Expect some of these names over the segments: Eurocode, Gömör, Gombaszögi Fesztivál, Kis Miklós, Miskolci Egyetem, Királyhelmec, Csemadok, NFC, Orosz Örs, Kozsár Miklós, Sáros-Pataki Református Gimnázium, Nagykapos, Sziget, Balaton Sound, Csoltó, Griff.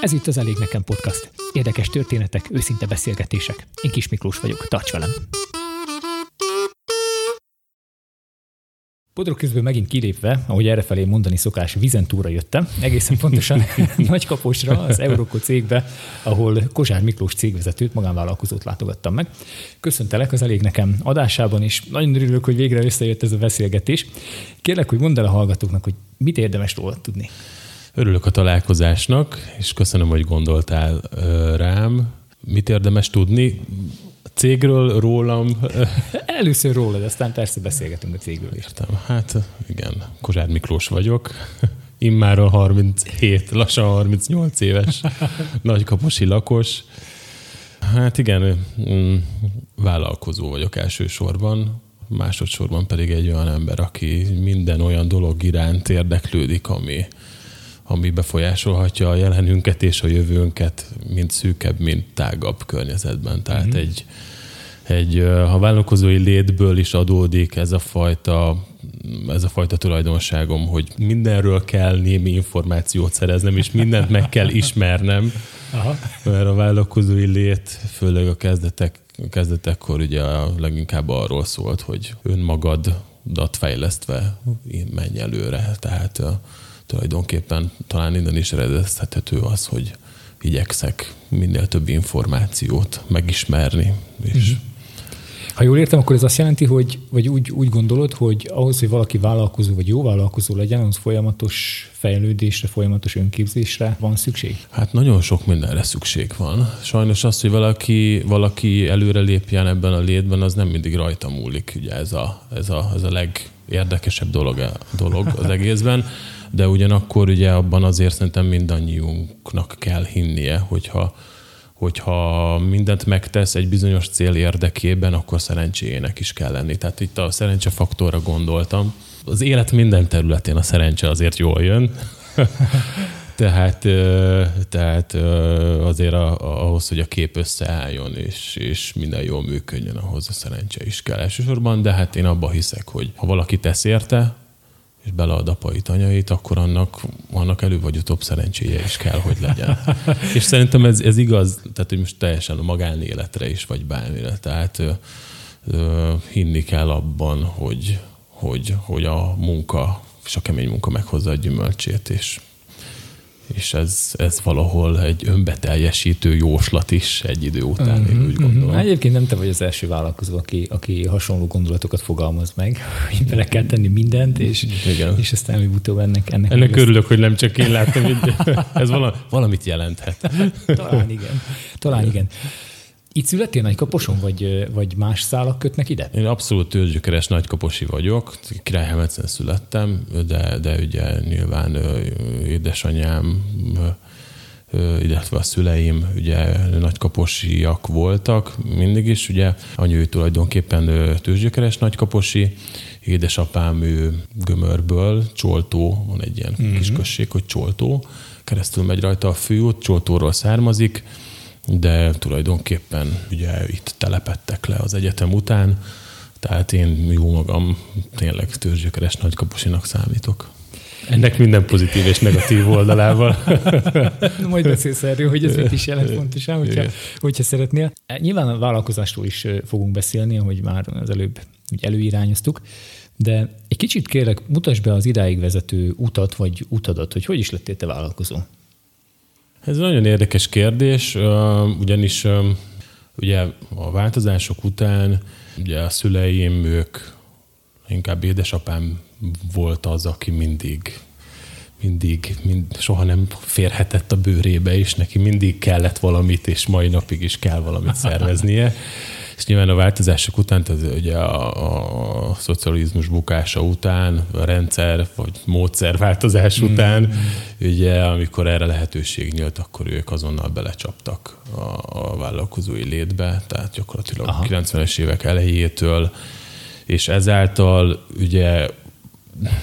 Ez itt az Elég Nekem Podcast. Érdekes történetek, őszinte beszélgetések. Én Kis Miklós vagyok, tarts velem! Bodrog közből megint kilépve, ahogy errefelé mondani szokás, vizentúra jöttem, egészen pontosan Nagykaposra, az Eurocode cégbe, ahol Kozsár Miklós cégvezetőt, magánvállalkozót látogattam meg. Köszöntelek az Elég Nekem adásában, és nagyon örülök, hogy végre összejött ez a beszélgetés. Kérlek, hogy mondd el a hallgatóknak, hogy mit érdemes róla tudni. Örülök a találkozásnak, és köszönöm, hogy gondoltál rám. Mit érdemes tudni? A cégről, rólam? Először rólad, aztán persze beszélgetünk a cégről is. Értem. Hát igen, Kozsár Miklós vagyok. Immáron 37, lassan 38 éves, nagykaposi lakos. Hát igen, vállalkozó vagyok elsősorban. Másodszorban pedig egy olyan ember, aki minden olyan dolog iránt érdeklődik, ami befolyásolhatja a jelenünket és a jövőnket, mind szűkebb, mind tágabb környezetben. Tehát a vállalkozói létből is adódik ez a fajta tulajdonságom, hogy mindenről kell némi információt szereznem, és mindent meg kell ismernem. Aha. Mert a vállalkozói lét, főleg a kezdetekkor ugye leginkább arról szólt, hogy önmagadat fejlesztve menj előre. Tehát tulajdonképpen talán innen is eredeztethető az, hogy igyekszek minél több információt megismerni. És... Ha jól értem, akkor ez azt jelenti, hogy vagy úgy gondolod, hogy ahhoz, hogy valaki vállalkozó vagy jó vállalkozó legyen, ahhoz folyamatos fejlődésre, folyamatos önképzésre van szükség? Hát nagyon sok mindenre szükség van. Sajnos az, hogy valaki előre lépjen ebben a létben, az nem mindig rajta múlik. Ugye ez a legérdekesebb dolog az egészben. De ugyanakkor ugye abban azért szerintem mindannyiunknak kell hinnie, hogyha mindent megtesz egy bizonyos cél érdekében, akkor szerencséjének is kell lenni. Tehát itt a szerencsefaktorra gondoltam. Az élet minden területén a szerencse azért jól jön. Tehát azért ahhoz, hogy a kép összeálljon, és minden jól működjön, ahhoz a szerencse is kell elsősorban. De hát én abban hiszek, hogy ha valaki tesz érte, és belead apait, anyait, akkor annak elő vagy utóbb szerencséje is kell, hogy legyen. És szerintem ez igaz, tehát hogy most teljesen a magánéletre is, vagy bármire. Tehát hinni kell abban, hogy a munka és a kemény munka meghozza a gyümölcsét, és ez valahol egy önbeteljesítő jóslat is egy idő után, én úgy gondolom. Egyébként nem te vagy az első vállalkozó, aki hasonló gondolatokat fogalmaz meg, hogy bele kell tenni mindent, és aztán előbb-utóbb ennek... Ennek örülök, hogy nem csak én láttam, hogy ez valamit jelenthet. Talán igen. Itt születtél Nagykaposon, vagy más szálak kötnek ide? Én abszolút tőzsgyökeres nagykaposi vagyok. Királyhelmecen születtem, de ugye nyilván édesanyám, illetve a szüleim ugye nagykaposiak voltak mindig is. Ugye anyu tulajdonképpen tőzsgyökeres nagykaposi, édesapám ő Gömörből, Csoltó, van egy ilyen kis község, hogy Csoltó, keresztül megy rajta a főút, Csoltóról származik, de tulajdonképpen ugye itt telepedtek le az egyetem után, tehát én jó magam tényleg tőzsgyökeres nagykaposinak számítok. Ennek minden pozitív és negatív oldalával. Majd beszélsz erről, hogy ez mit is jelent pontosan, hogyha szeretnél. Nyilván a vállalkozásról is fogunk beszélni, ahogy már az előbb előirányoztuk, de egy kicsit kérlek, mutasd be az idáig vezető utat, vagy utadat, hogy is lettél te vállalkozó. Ez nagyon érdekes kérdés, ugyanis ugye a változások után ugye a szüleim, ők, inkább édesapám volt az, aki mindig soha nem férhetett a bőrébe, és neki mindig kellett valamit, és mai napig is kell valamit szerveznie. És nyilván a változások után, tehát ugye a szocializmus bukása után, a rendszer vagy módszerváltozás után, ugye amikor erre lehetőség nyílt, akkor ők azonnal belecsaptak a vállalkozói létbe, tehát gyakorlatilag 90-es évek elejétől, és ezáltal ugye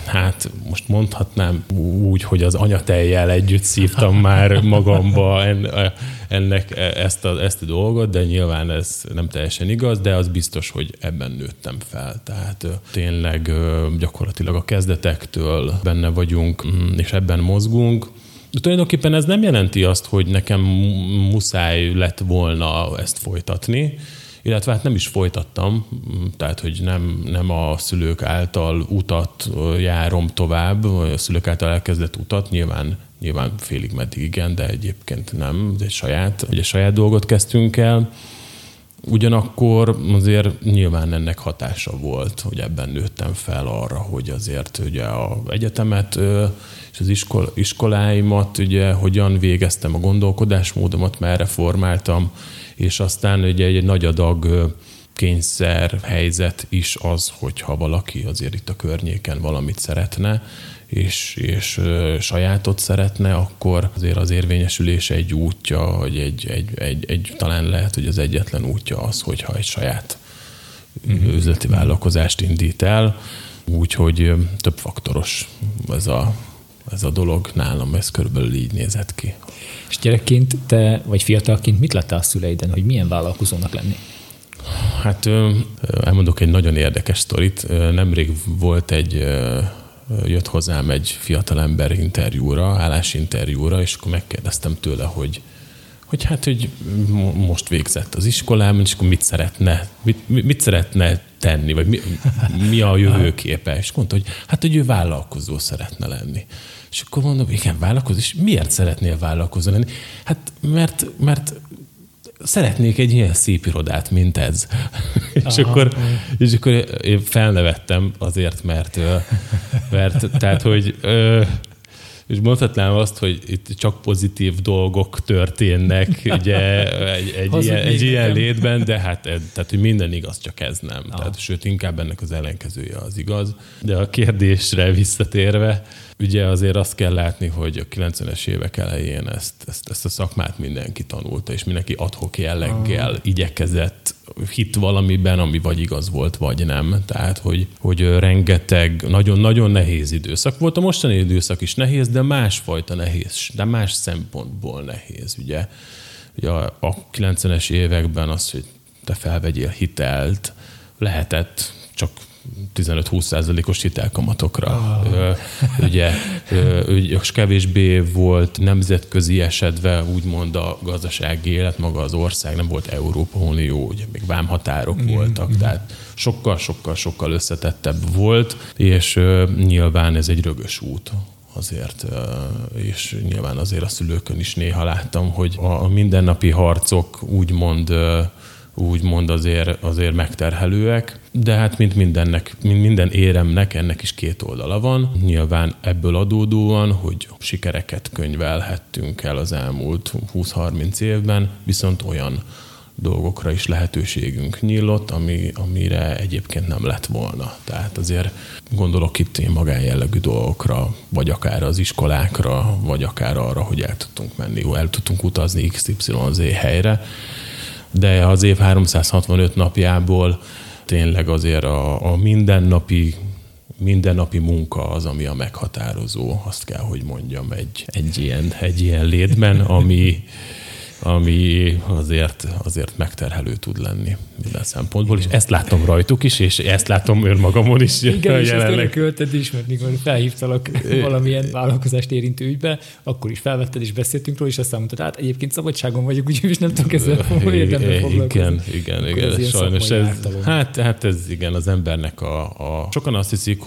hát most mondhatnám úgy, hogy az anyatejjel együtt szívtam már magamba ennek ezt a dolgot, de nyilván ez nem teljesen igaz, de az biztos, hogy ebben nőttem fel. Tehát tényleg gyakorlatilag a kezdetektől benne vagyunk, és ebben mozgunk. De tulajdonképpen ez nem jelenti azt, hogy nekem muszáj lett volna ezt folytatni, illetve hát nem is folytattam, tehát hogy nem a szülők által utat járom tovább, a szülők által elkezdett utat, nyilván félig meddig igen, de egyébként nem, de egy saját dolgot kezdtünk el. Ugyanakkor azért nyilván ennek hatása volt, hogy ebben nőttem fel arra, hogy azért ugye az egyetemet és az iskoláimat ugye hogyan végeztem, a gondolkodásmódomat merre formáltam, és aztán ugye egy nagy adag kényszer helyzet is az, hogyha valaki azért itt a környéken valamit szeretne, és sajátot szeretne, akkor azért az érvényesülés egy útja, vagy talán lehet, hogy az egyetlen útja az, hogyha egy saját üzleti vállalkozást indít el. Úgyhogy több faktoros ez a dolog nálam, ez körülbelül így nézett ki. És gyerekként te, vagy fiatalként mit láttál a szüleiden, hogy milyen vállalkozónak lenni? Hát elmondok egy nagyon érdekes sztorit. Nemrég jött hozzám egy fiatalember állásinterjúra, és akkor megkérdeztem tőle, hogy most végzett az iskolában, és akkor mit szeretne tenni, vagy mi a jövőképe. És mondta, hogy hát, hogy ő vállalkozó szeretne lenni. És akkor mondom, igen, vállalkozó, és miért szeretnél vállalkozó lenni? Hát, mert szeretnék egy ilyen szép irodát, mint ez. És akkor én felnevettem azért, mert tehát, hogy és mondhatnám azt, hogy itt csak pozitív dolgok történnek ugye, egy ilyen létben, de hát tehát, hogy minden igaz, csak ez nem. Tehát, sőt, inkább ennek az ellenkezője az igaz. De a kérdésre visszatérve, ugye azért azt kell látni, hogy a 90-es évek elején ezt a szakmát mindenki tanulta, és mindenki ad-hoc jelleggel igyekezett, hitt valamiben, ami vagy igaz volt, vagy nem. Tehát, hogy rengeteg, nagyon-nagyon nehéz időszak volt. A mostani időszak is nehéz, de másfajta nehéz, de más szempontból nehéz. Ugye a 90-es években az, hogy te felvegyél hitelt, lehetett csak 15-20%-os hitelkamatokra. Ugye kevésbé volt nemzetközi esetve, úgymond a gazdasági élet, maga az ország, nem volt Európa Unió, ugye még vámhatárok voltak, tehát sokkal összetettebb volt, és nyilván ez egy rögös út azért, és nyilván azért a szülőkön is néha láttam, hogy a mindennapi harcok úgymond azért megterhelőek, de hát mint minden éremnek, ennek is két oldala van. Nyilván ebből adódóan, hogy sikereket könyvelhettünk el az elmúlt 20-30 évben, viszont olyan dolgokra is lehetőségünk nyílott, amire egyébként nem lett volna. Tehát azért gondolok itt én magánjellegű dolgokra, vagy akár az iskolákra, vagy akár arra, hogy el tudtunk menni, el tudtunk utazni XYZ helyre, de az év 365 napjából tényleg azért a mindennapi munka az, ami a meghatározó, azt kell, hogy mondjam, egy ilyen létben, ami azért megterhelő tud lenni minden szempontból, és ezt látom rajtuk is, és ezt látom önmagamon is. Igen, és ezt örökölted is, mert mikor felhívtalak valamilyen vállalkozást érintő ügybe, akkor is felvetted, és beszéltünk róla, és azt mondtad, hát egyébként szabadságon vagyok, úgyhogy nem tudok ezzel érdemben foglalkozni. Igen, ez sajnos ez. Hát ez igen, az embernek sokan azt hiszik,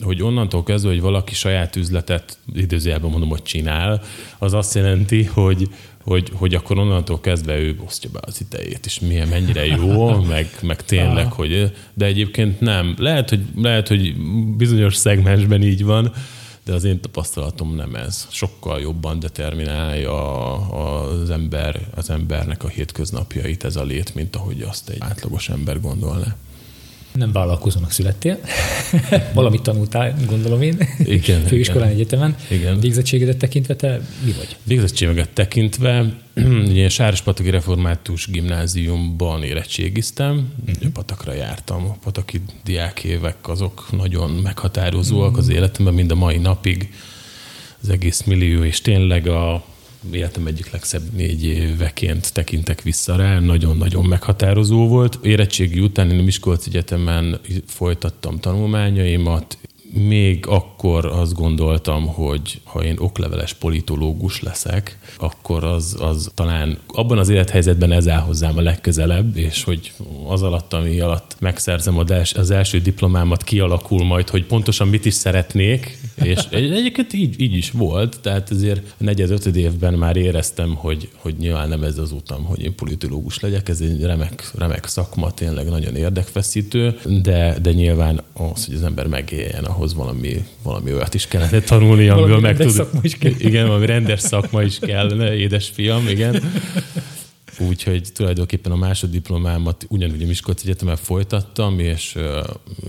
hogy onnantól kezdve, hogy valaki saját üzletet, időzőjelben mondom, hogy csinál, az azt jelenti, hogy akkor onnantól kezdve ő osztja be az idejét, és mennyire jó, meg tényleg, hogy... De egyébként nem. Lehet, hogy bizonyos szegmensben így van, de az én tapasztalatom nem ez. Sokkal jobban determinálja az embernek a hétköznapjait ez a lét, mint ahogy azt egy átlagos ember gondolná. Nem vállalkozónak születtél. Valamit tanultál, gondolom én. Igen. Főiskolán, egyetemen. Igen. Végzettségedet tekintve te mi vagy? Végzettségedet tekintve ugye Sáros-Pataki Református Gimnáziumban érettségiztem. A Patakra jártam. A pataki diákévek azok nagyon meghatározóak az életemben, mind a mai napig. Az egész millió, és tényleg a életem egyik legszebb 4 éveként tekintek vissza rá, nagyon-nagyon meghatározó volt. Érettségi után én a Miskolci Egyetemen folytattam tanulmányaimat. Még akkor azt gondoltam, hogy ha én okleveles politológus leszek, akkor az talán abban az élethelyzetben ez áll hozzám a legközelebb, és hogy az alatt, ami alatt megszerzem az első diplomámat, kialakul majd, hogy pontosan mit is szeretnék, és egyébként így is volt, tehát azért 4-5 évben már éreztem, hogy nyilván nem ez az utam, hogy én politológus legyek, ez egy remek szakma, tényleg nagyon érdekfeszítő, de nyilván az, hogy az ember megéljen, ahhoz valami olyat is kellene tanulni, amiből meg tud. Igen, valami rendes szakma is kellene, édesfiam, igen. Úgyhogy tulajdonképpen a másoddiplomámat ugyanúgy a Miskolci Egyetemen folytattam, és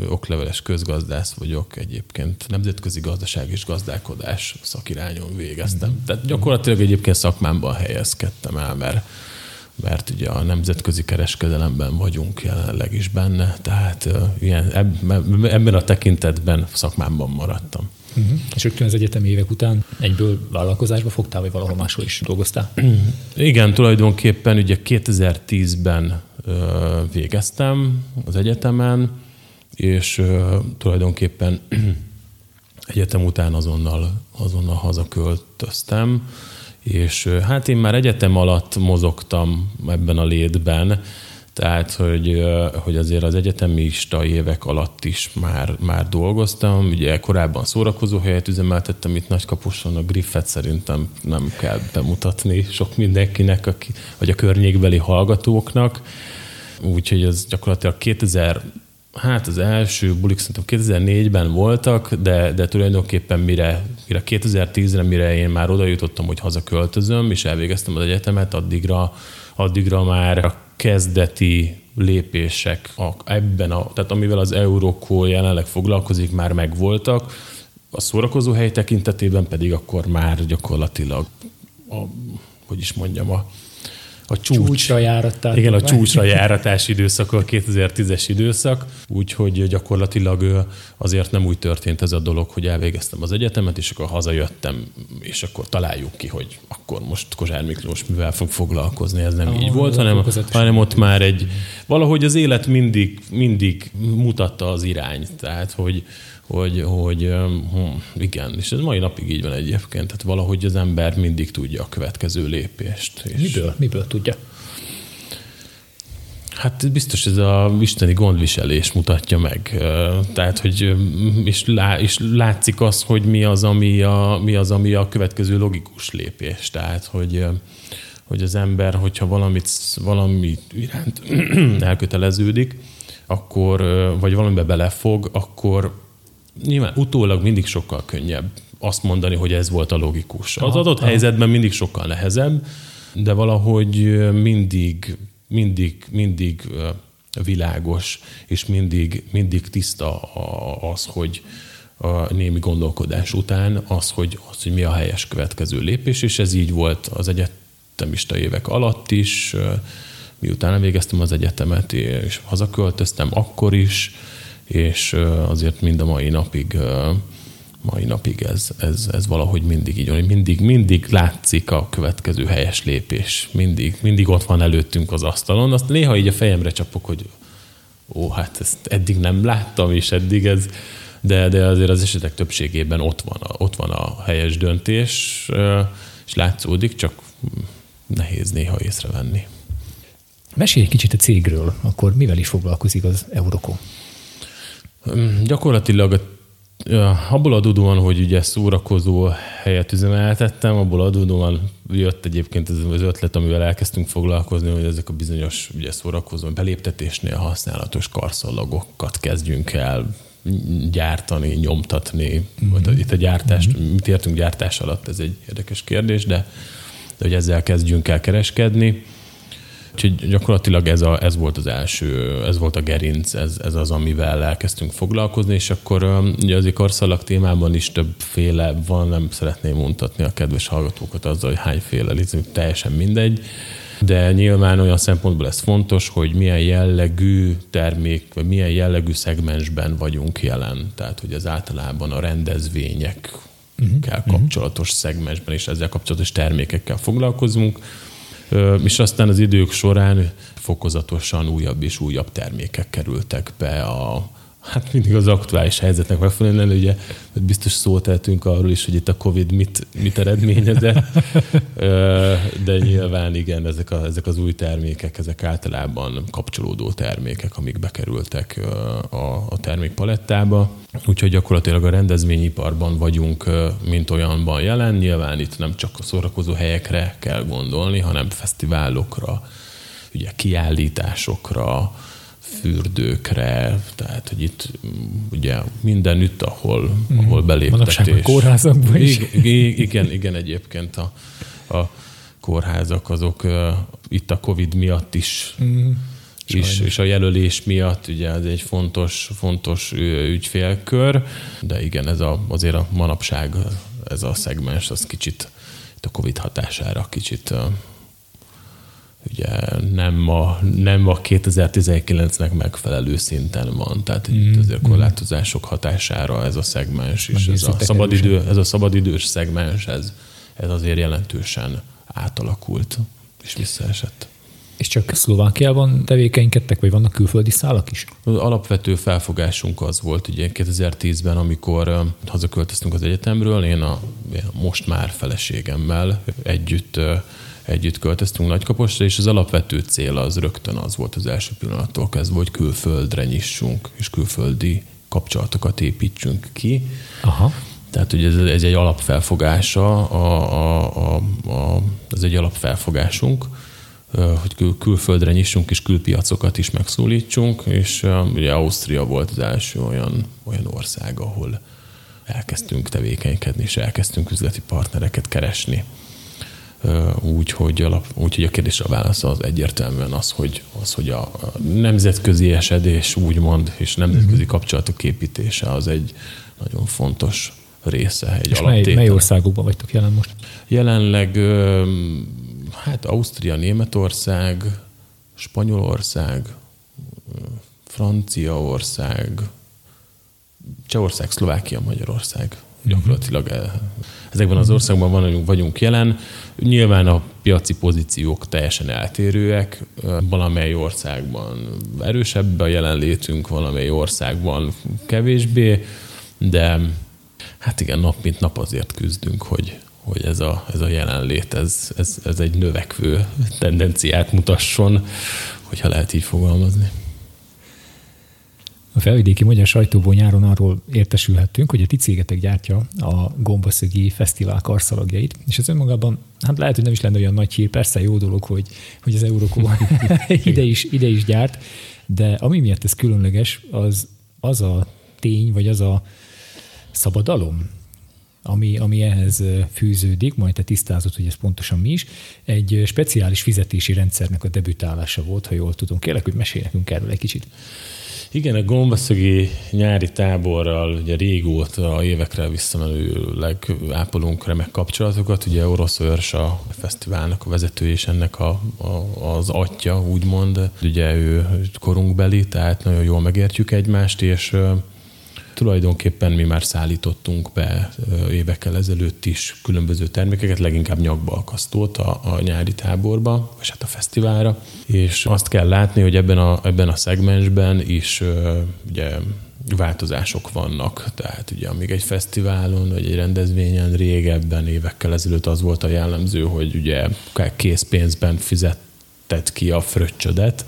okleveles közgazdász vagyok egyébként. Nemzetközi gazdaság és gazdálkodás szakirányon végeztem. Tehát gyakorlatilag egyébként szakmámban helyezkedtem el, mert ugye a nemzetközi kereskedelemben vagyunk jelenleg is benne, tehát ebben a tekintetben szakmámban maradtam. És rögtön az egyetemi évek után egyből vállalkozásba fogtál, vagy valahol máshol is dolgoztál? Igen, tulajdonképpen ugye 2010-ben végeztem az egyetemen, és tulajdonképpen egyetem után azonnal hazaköltöztem, és hát én már egyetem alatt mozogtam ebben a létben, tehát hogy azért az egyetemista évek alatt is már dolgoztam. Ugye korábban szórakozóhelyet üzemeltettem itt Nagykaposon, a Griffet szerintem nem kell bemutatni sok mindenkinek, vagy a környékbeli hallgatóknak. Úgyhogy ez gyakorlatilag az első bulik szerintem 2004-ben voltak, de tulajdonképpen mire 2010-re, mire én már oda jutottam, hogy hazaköltözöm, és elvégeztem az egyetemet, addigra már a kezdeti lépések tehát amivel az Eurocode jelenleg foglalkozik, már megvoltak. A szórakozóhely tekintetében pedig akkor már gyakorlatilag a csúcsra járatás időszaka, a 2010-es időszak, úgyhogy gyakorlatilag azért nem úgy történt ez a dolog, hogy elvégeztem az egyetemet, és akkor hazajöttem, és akkor találjuk ki, hogy akkor most Kozsár Miklós mivel fog foglalkozni. Ez nem így volt, hanem ott már valahogy az élet mindig mutatta az irányt, tehát hogy igen, és ez mai napig így van egyébként, tehát valahogy az ember mindig tudja a következő lépést. És Miből tudja? Hát biztos ez az isteni gondviselés mutatja meg. Tehát, hogy és látszik az, hogy mi az, ami a következő logikus lépés. Tehát, hogy az ember, hogyha valami iránt elköteleződik, akkor, vagy valamibe belefog, akkor nyilván utólag mindig sokkal könnyebb azt mondani, hogy ez volt a logikus. Az adott helyzetben mindig sokkal nehezebb, de valahogy mindig világos, és mindig tiszta az, hogy a némi gondolkodás után az, hogy mi a helyes következő lépés, és ez így volt az egyetemista évek alatt is, miután végeztem az egyetemet, és hazaköltöztem akkor is, és azért mind a mai napig ez valahogy mindig így van, mindig látszik a következő helyes lépés. Mindig ott van előttünk az asztalon. Azt néha így a fejemre csapok, hogy hát ezt eddig nem láttam, és eddig ez, de azért az esetek többségében ott van a helyes döntés, és látszódik, csak nehéz néha észrevenni. Mesélj egy kicsit a cégről, akkor mivel is foglalkozik az Eurocode? Gyakorlatilag abból adódóan, hogy ugye szórakozó helyet üzemeltettem, abból adódóan jött egyébként ez az ötlet, amivel elkezdtünk foglalkozni, hogy ezek a bizonyos ugye szórakozó beléptetésnél használatos karszalagokat kezdjünk el gyártani, nyomtatni. Vagy itt a gyártást, mit értünk gyártás alatt, ez egy érdekes kérdés, de hogy ezzel kezdjünk el kereskedni. Úgyhogy gyakorlatilag ez volt az első, ez volt a gerinc, ez az, amivel elkezdtünk foglalkozni, és akkor ugye az ikarszallag témában is többféle van, nem szeretném untatni a kedves hallgatókat azzal, hogy hányféle, teljesen mindegy. De nyilván olyan szempontból ez fontos, hogy milyen jellegű termék, vagy milyen jellegű szegmensben vagyunk jelen. Tehát, hogy az általában a rendezvényekkel kapcsolatos szegmensben és ezzel kapcsolatos termékekkel foglalkozunk. És aztán az idők során fokozatosan újabb és újabb termékek kerültek be a hát mindig az aktuális helyzetnek megfelelően, ugye biztos szóltáltunk arról is, hogy itt a Covid mit eredményezett, de nyilván igen, ezek az új termékek, ezek általában kapcsolódó termékek, amik bekerültek a termékpalettába. Úgyhogy gyakorlatilag a rendezvényiparban vagyunk, mint olyanban jelen. Nyilván itt nem csak a szórakozó helyekre kell gondolni, hanem fesztiválokra, ugye kiállításokra, fürdőkre, tehát, hogy itt ugye mindenütt, ahol beléptetés. Manapság a kórházakban is. Igen, egyébként a kórházak azok itt a Covid miatt is, és a jelölés miatt, ugye ez egy fontos ügyfélkör, de igen, azért a manapság ez a szegmens, az kicsit itt a Covid hatására kicsit... Ugye nem a 2019-nek megfelelő szinten van, tehát itt azért korlátozások hatására ez a szegmens is, ez a szabadidős szegmens, ez azért jelentősen átalakult és visszaesett. És csak Szlovákiában tevékenykedtek, vagy vannak külföldi szálak is? Az alapvető felfogásunk az volt, ugye 2010-ben, amikor hazaköltöztünk az egyetemről, én a most már feleségemmel együtt költöztünk Nagykaposra, és az alapvető cél az rögtön az volt az első pillanattól kezdve, hogy külföldre nyissunk, és külföldi kapcsolatokat építsünk ki. Aha. Tehát, hogy ez egy alapfelfogása, ez egy alapfelfogásunk, hogy külföldre nyissunk, és külpiacokat is megszólítsunk, és ugye Ausztria volt az első olyan ország, ahol elkezdtünk tevékenykedni, és elkezdtünk üzleti partnereket keresni. Úgyhogy a kérdésre a válasz az egyértelműen az, hogy a nemzetközi esedés úgymond, és nemzetközi kapcsolatok építése az egy nagyon fontos része. És mely országokban vagytok jelen most? Jelenleg hát Ausztria, Németország, Spanyolország, Franciaország, Csehország, Szlovákia, Magyarország. Gyakorlatilag ezekben az országban vagyunk jelen. Nyilván a piaci pozíciók teljesen eltérőek. Valamely országban erősebb a jelenlétünk, valamely országban kevésbé, de hát igen, nap mint nap azért küzdünk, hogy ez a jelenlét, ez egy növekvő tendenciát mutasson, hogyha lehet így fogalmazni. A felvidéki magyar sajtóból nyáron arról értesülhettünk, hogy a ti cégetek gyártja a Gombaszögi Fesztivál karszalagjait, és ez önmagában, hát lehet, hogy nem is lenne olyan nagy hír, persze jó dolog, hogy az Eurocode ide is gyárt, de ami miatt ez különleges, az a tény, vagy az a szabadalom, ami ehhez fűződik, majd te tisztázott, hogy ez pontosan mi is, egy speciális fizetési rendszernek a debütálása volt, ha jól tudom. Kérlek, hogy mesélj nekünk erről egy kicsit. Igen, a gombaszögi nyári táborral ugye régóta, évekre visszamenőleg ápolunk remek kapcsolatokat. Ugye Orosz Örs a fesztiválnak a vezetője, és ennek az atya, úgymond. Ugye ő korunkbeli, tehát nagyon jól megértjük egymást, és tulajdonképpen mi már szállítottunk be évekkel ezelőtt is különböző termékeket, leginkább nyakbalkasztót a nyári táborba, és hát a fesztiválra. És azt kell látni, hogy ebben a szegmensben is ugye változások vannak. Tehát ugye amíg egy fesztiválon vagy egy rendezvényen régebben évekkel ezelőtt az volt a jellemző, hogy ugye készpénzben fizetted ki a fröccsödet,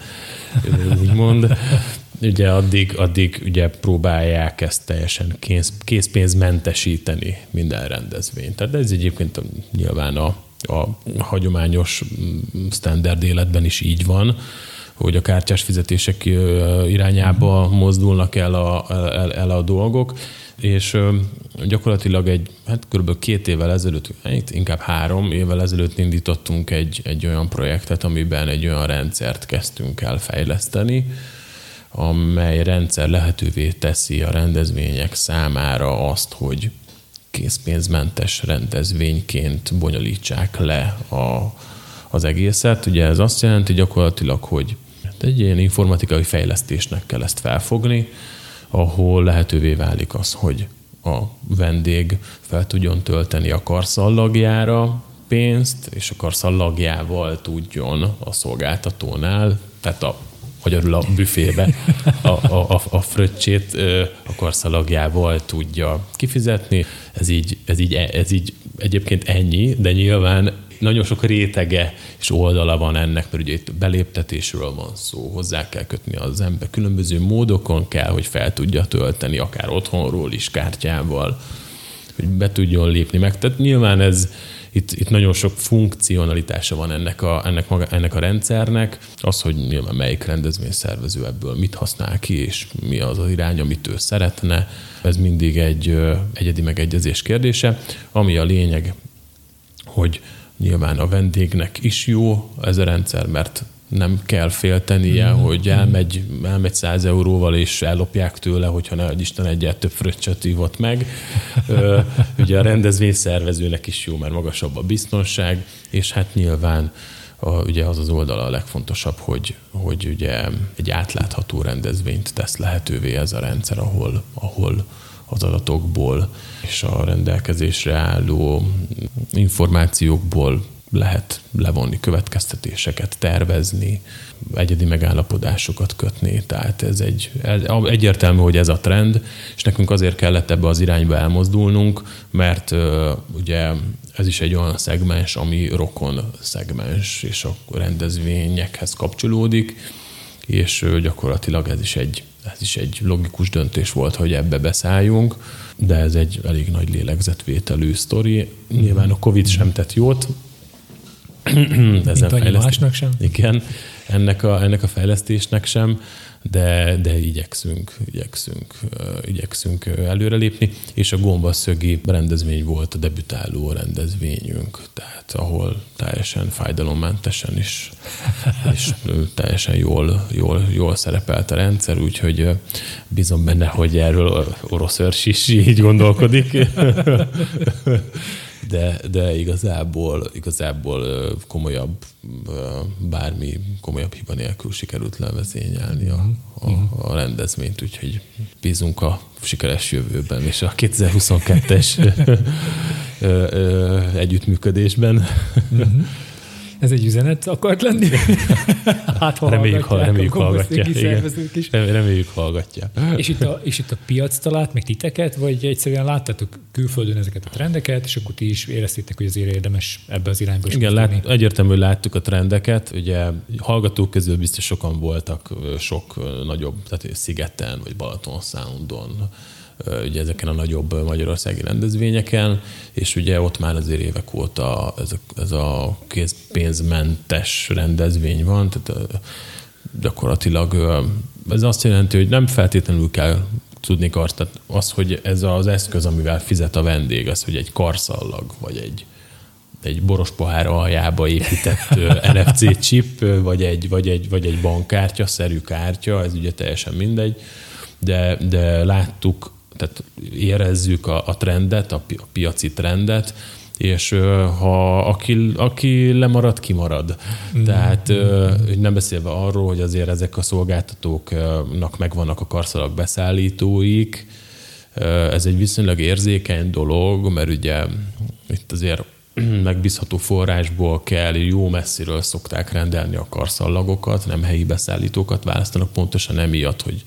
úgymond. Ugye addig ugye próbálják ezt teljesen készpénzmentesíteni minden rendezvényt. Tehát ez egyébként nyilván a hagyományos standard életben is így van, hogy a kártyás fizetések irányába mozdulnak el a dolgok, és gyakorlatilag kb. 2 évvel ezelőtt, inkább 3 évvel ezelőtt indítottunk egy olyan projektet, amiben egy olyan rendszert kezdtünk el fejleszteni, amely rendszer lehetővé teszi a rendezvények számára azt, hogy készpénzmentes rendezvényként bonyolítsák le az egészet. Ugye ez azt jelenti gyakorlatilag, hogy egy ilyen informatikai fejlesztésnek kell ezt felfogni, ahol lehetővé válik az, hogy a vendég fel tudjon tölteni a karszallagjára pénzt, és a karszallagjával tudjon a szolgáltatónál, tehát magyarul a büfébe a fröccsét a karszalagjával tudja kifizetni. Ez így egyébként ennyi, de nyilván nagyon sok rétege és oldala van ennek, mert ugye itt beléptetésről van szó, hozzá kell kötni az ember, különböző módokon kell, hogy fel tudja tölteni, akár otthonról is kártyával, hogy be tudjon lépni meg. Tehát nyilván itt nagyon sok funkcionalitása van ennek a rendszernek, az, hogy nyilván melyik rendezvényszervező ebből mit használ ki, és mi az az irány, amit ő szeretne. Ez mindig egy egyedi megegyezés kérdése. Ami a lényeg, hogy nyilván a vendégnek is jó ez a rendszer, mert nem kell féltenie, hogy elmegy 100 euróval, és ellopják tőle, hogyha ne adj Isten egyet több fröccsöt ívott meg. Ugye a rendezvényszervezőnek is jó, mert magasabb a biztonság, és hát nyilván ugye az az oldala a legfontosabb, hogy ugye egy átlátható rendezvényt tesz lehetővé ez a rendszer, ahol az adatokból és a rendelkezésre álló információkból lehet levonni következtetéseket, tervezni, egyedi megállapodásokat kötni. Tehát ez egyértelmű, hogy ez a trend, és nekünk azért kellett ebbe az irányba elmozdulnunk, mert ugye ez is egy olyan szegmens, ami rokon szegmens, és a rendezvényekhez kapcsolódik, és gyakorlatilag ez is egy logikus döntés volt, hogy ebbe beszálljunk, de ez egy elég nagy lélegzetvételű sztori. Nyilván a Covid sem tett jót, másnak sem. Igen, ennek a fejlesztésnek sem, de igyekszünk előrelépni, és a gombaszögi rendezvény volt a debütáló rendezvényünk, tehát ahol teljesen fájdalommentesen is, és teljesen jól szerepelt a rendszer, úgyhogy bízom benne, hogy erről Orosz Örs is így gondolkodik. De igazából komolyabb, bármi komolyabb hiba nélkül sikerült levezényelni a rendezvényt, úgyhogy bízunk a sikeres jövőben és a 2022-es együttműködésben. Ez egy üzenet akart lenni? Hát, reméljük hallgatja. És itt a piac talált meg titeket, vagy egyszerűen láttátok külföldön ezeket a trendeket, és akkor ti is éreztétek, hogy azért érdemes ebbe az irányba is. Igen, egyértelműen láttuk a trendeket. Ugye hallgatók közül biztos sokan voltak sok nagyobb, tehát Szigeten, vagy Balaton Soundon, ugye ezeken a nagyobb magyarországi rendezvényeken, és ugye ott már azért évek óta ez a készpénzmentes rendezvény van, tehát gyakorlatilag ez azt jelenti, hogy nem feltétlenül kell tudni tehát az, hogy ez az eszköz, amivel fizet a vendég, az, hogy egy karszallag, vagy egy boros pohár aljába épített NFC chip, vagy egy bankkártya, szerű kártya, ez ugye teljesen mindegy, de láttuk, tehát érezzük a trendet, a piaci trendet, és ha aki lemarad, kimarad. Tehát nem beszélve arról, hogy azért ezek a szolgáltatóknak megvannak a karszalag beszállítóik, ez egy viszonylag érzékeny dolog, mert ugye itt azért megbízható forrásból kell, jó messziről szokták rendelni a karszallagokat, nem helyi beszállítókat választanak, pontosan emiatt, hogy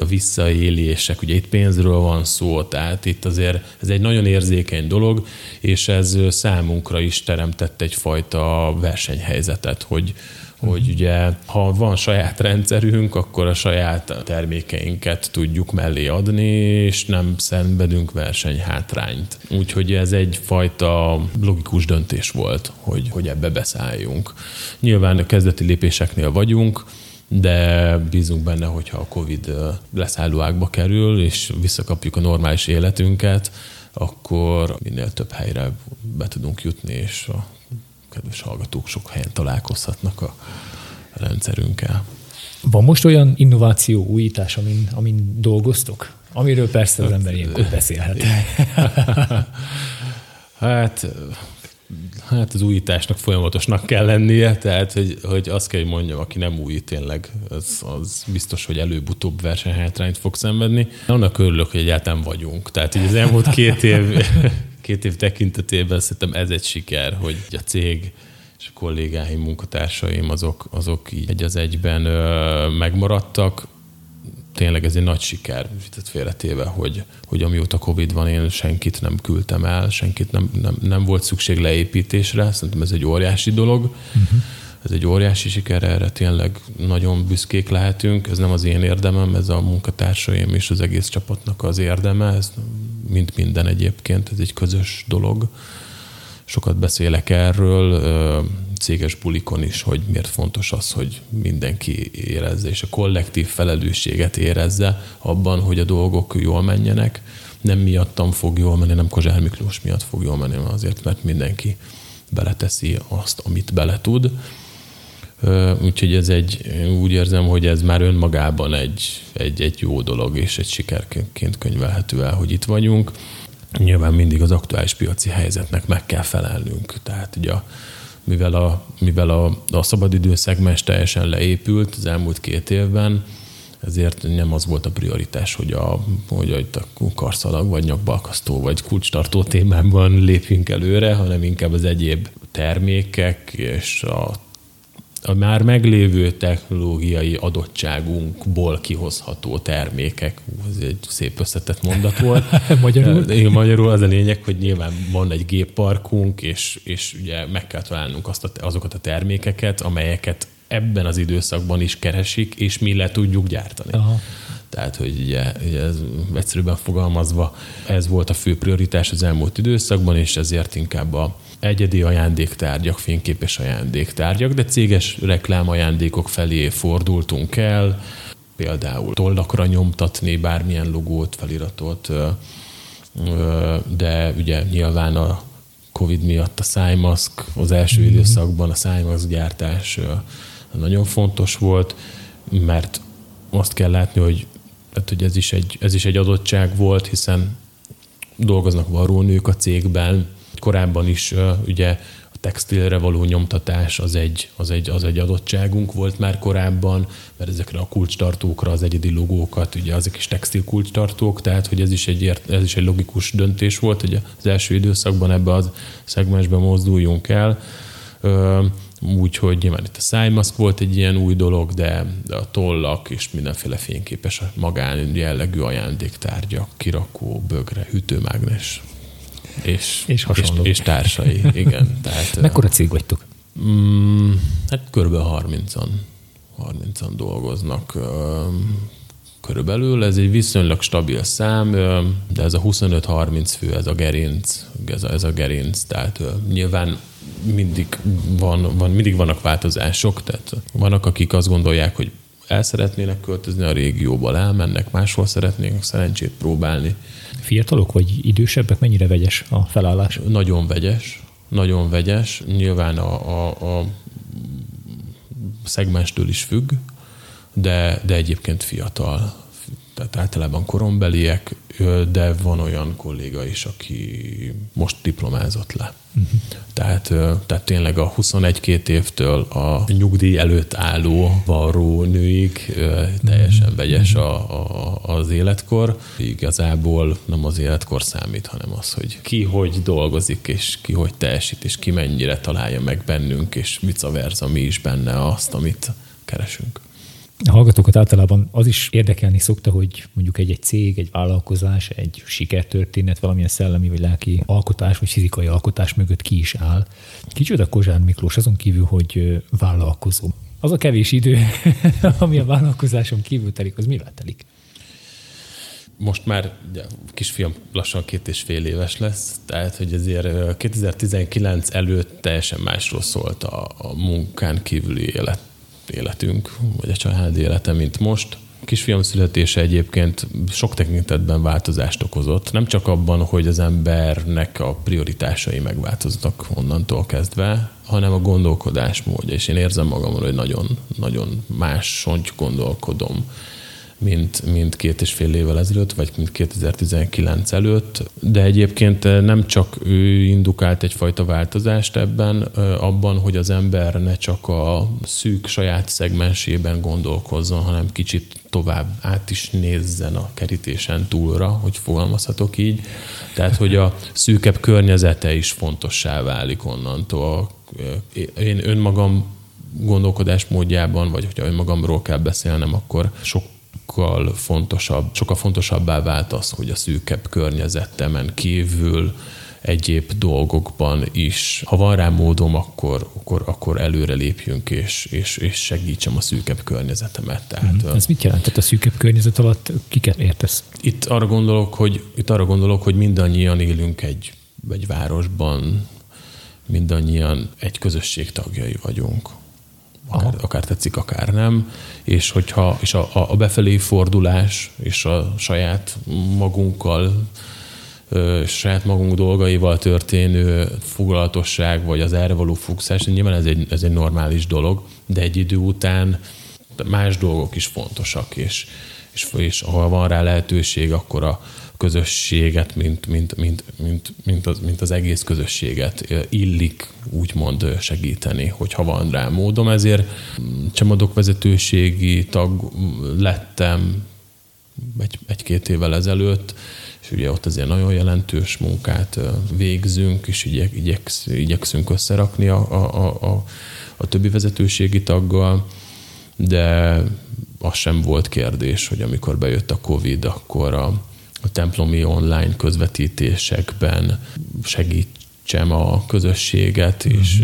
a visszaélések, ugye itt pénzről van szó, tehát itt azért ez egy nagyon érzékeny dolog, és ez számunkra is teremtett egyfajta versenyhelyzetet, hogy ugye ha van saját rendszerünk, akkor a saját termékeinket tudjuk mellé adni, és nem szenvedünk versenyhátrányt. Úgyhogy ez egyfajta logikus döntés volt, hogy ebbe beszálljunk. Nyilván a kezdeti lépéseknél vagyunk, de bízunk benne, hogyha a Covid leszállóákba kerül, és visszakapjuk a normális életünket, akkor minél több helyre be tudunk jutni, és a kedves hallgatók sok helyen találkozhatnak a rendszerünkkel. Van most olyan innováció, újítás, amin dolgoztok? Amiről persze az ember ilyenkor beszélhet. Hát az újításnak folyamatosnak kell lennie, tehát hogy azt kell, hogy mondjam, aki nem újít tényleg, az biztos, hogy előbb-utóbb versenyhátrányt fog szenvedni. Annak örülök, hogy egyáltalán vagyunk. Tehát így az elmúlt két év tekintetében szerintem ez egy siker, hogy a cég és a kollégáim, munkatársaim azok így egy az egyben megmaradtak. Tényleg ez egy nagy siker, félretéve, hogy amióta Covid van, én senkit nem küldtem el, senkit nem volt szükség leépítésre, szerintem ez egy óriási dolog, Ez egy óriási siker, erre tényleg nagyon büszkék lehetünk, ez nem az én érdemem, ez a munkatársaim és az egész csapatnak az érdeme, ez mint minden egyébként, ez egy közös dolog. Sokat beszélek erről, céges bulikon is, hogy miért fontos az, hogy mindenki érezze, és a kollektív felelősséget érezze abban, hogy a dolgok jól menjenek. Nem miattam fog jól menni, nem Kozsár Miklós miatt fog jól menni, hanem azért, mert mindenki beleteszi azt, amit beletud. Úgyhogy ez úgy érzem, hogy ez már önmagában egy jó dolog, és egy sikerként könyvelhető el, hogy itt vagyunk. Nyilván mindig az aktuális piaci helyzetnek meg kell felelnünk. Tehát ugye, mivel a szabadidő szegmens teljesen leépült az elmúlt 2 évben, ezért nem az volt a prioritás, hogy itt a karszalag, vagy nyakbalkasztó, vagy kulcstartó témában lépjünk előre, hanem inkább az egyéb termékek és a már meglévő technológiai adottságunkból kihozható termékek. Ez egy szép összetett mondat volt. Magyarul? Igen, magyarul az a lényeg, hogy nyilván van egy gépparkunk, és ugye meg kell találnunk azokat a termékeket, amelyeket ebben az időszakban is keresik, és mi le tudjuk gyártani. Aha. Tehát, hogy ugye ez egyszerűbben fogalmazva, ez volt a fő prioritás az elmúlt időszakban, és ezért inkább a egyedi ajándéktárgyak, fényképes ajándéktárgyak, de céges reklámajándékok felé fordultunk el, például tollakra nyomtatni bármilyen logót, feliratot, de ugye nyilván a Covid miatt a szájmaszk, az első időszakban a szájmaszk gyártás nagyon fontos volt, mert azt kell látni, hogy ez is egy adottság volt, hiszen dolgoznak varrónők a cégben. Korábban is ugye a textilre való nyomtatás az egy adottságunk volt már korábban, mert ezekre a kulcstartókra, az egyedi logókat, ugye azok is textil kulcstartók, tehát hogy ez is egy logikus döntés volt, hogy az első időszakban ebbe az szegmensbe mozduljunk el. Úgyhogy nyilván itt a szájmaszk volt egy ilyen új dolog, de a tollak és mindenféle fényképes magán jellegű ajándéktárgyak, kirakó, bögre, hűtőmágnes és hasonló. És társai, igen. Tehát, mekkora cég vagytok? Hát körülbelül 30-an dolgoznak. Körülbelül ez egy viszonylag stabil szám, de ez a 25-30 fő, ez a gerinc, tehát nyilván mindig vannak változások, tehát vannak, akik azt gondolják, hogy el szeretnének költözni a régióból, elmennek, máshol szeretnének szerencsét próbálni. Fiatalok vagy idősebbek? Mennyire vegyes a felállás? Nagyon vegyes. Nyilván a szegmenstől is függ, de egyébként fiatal, tehát általában korombeliek, de van olyan kolléga is, aki most diplomázott le. Uh-huh. Tehát tényleg a 21-2 évtől a nyugdíj előtt álló varró nőig teljesen vegyes az életkor. Igazából nem az életkor számít, hanem az, hogy ki hogy dolgozik, és ki hogy teljesít, és ki mennyire találja meg bennünk, és vice versa, mi is benne azt, amit keresünk. A hallgatókat általában az is érdekelni szokta, hogy mondjuk egy cég, egy vállalkozás, egy sikertörténet, valamilyen szellemi vagy lelki alkotás, vagy fizikai alkotás mögött ki is áll. Kicsoda Kozsár Miklós, azon kívül, hogy vállalkozó. Az a kevés idő, ami a vállalkozáson kívül telik, az mivel telik? Most már kisfiam lassan 2,5 éves lesz, tehát hogy azért 2019 előtt teljesen másról szólt a munkán kívüli élet. életünk, vagy a család élete, mint most. Kisfiam születése egyébként sok tekintetben változást okozott. Nem csak abban, hogy az embernek a prioritásai megváltoztak onnantól kezdve, hanem a gondolkodásmódja. És én érzem magamon, hogy nagyon máshogy gondolkodom, mint 2,5 évvel ezelőtt, vagy mint 2019 előtt. De egyébként nem csak ő indukált egyfajta változást ebben, abban, hogy az ember ne csak a szűk saját szegmensében gondolkozzon, hanem kicsit tovább át is nézzen a kerítésen túlra, hogy fogalmazhatok így. Tehát, hogy a szűkebb környezete is fontossá válik onnantól. Én önmagam gondolkodásmódjában, vagy hogyha önmagamról kell beszélnem, akkor sokkal fontosabbá vált az, hogy a szűkebb környezetemen kívül egyéb dolgokban is. Ha van rá módom, akkor előre lépjünk, és segítsem a szűkebb környezetemet. Tehát, ez mit jelent? Tehát a szűkebb környezet alatt kiket értesz? Itt arra gondolok, hogy mindannyian élünk egy városban, mindannyian egy közösség tagjai vagyunk. Akár tetszik, akár nem, és hogyha a befelé fordulás és a saját magunkkal, saját magunk dolgaival történő foglalatosság, vagy az erre való fókuszás, nyilván ez egy normális dolog, de egy idő után más dolgok is fontosak, és ha van rá lehetőség, akkor a közösséget, mint az egész közösséget illik úgymond segíteni, hogyha van rá módom. Ezért Csemadok vezetőségi tag lettem 1-2 évvel ezelőtt, és ugye ott azért nagyon jelentős munkát végzünk, és igyekszünk összerakni a többi vezetőségi taggal, de az sem volt kérdés, hogy amikor bejött a Covid, akkor a templomi online közvetítésekben segítsem a közösséget, és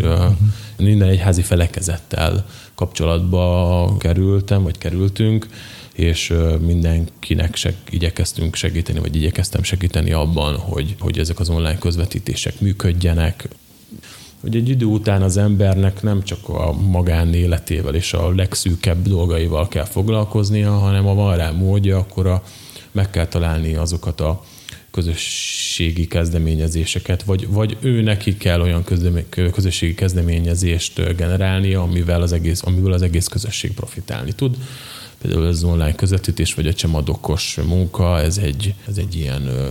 minden egyházi felekezettel kapcsolatba kerültünk, és mindenkinek igyekeztünk segíteni, vagy igyekeztem segíteni abban, hogy ezek az online közvetítések működjenek. Hogy egy idő után az embernek nem csak a magánéletével és a legszűkebb dolgaival kell foglalkoznia, hanem ha van rá módja, akkor meg kell találni azokat a közösségi kezdeményezéseket, vagy ő neki kell olyan közösségi kezdeményezést generálnia, amiből az egész közösség profitálni tud. Például az online közvetítés, vagy a csemadokos munka, ez egy ilyen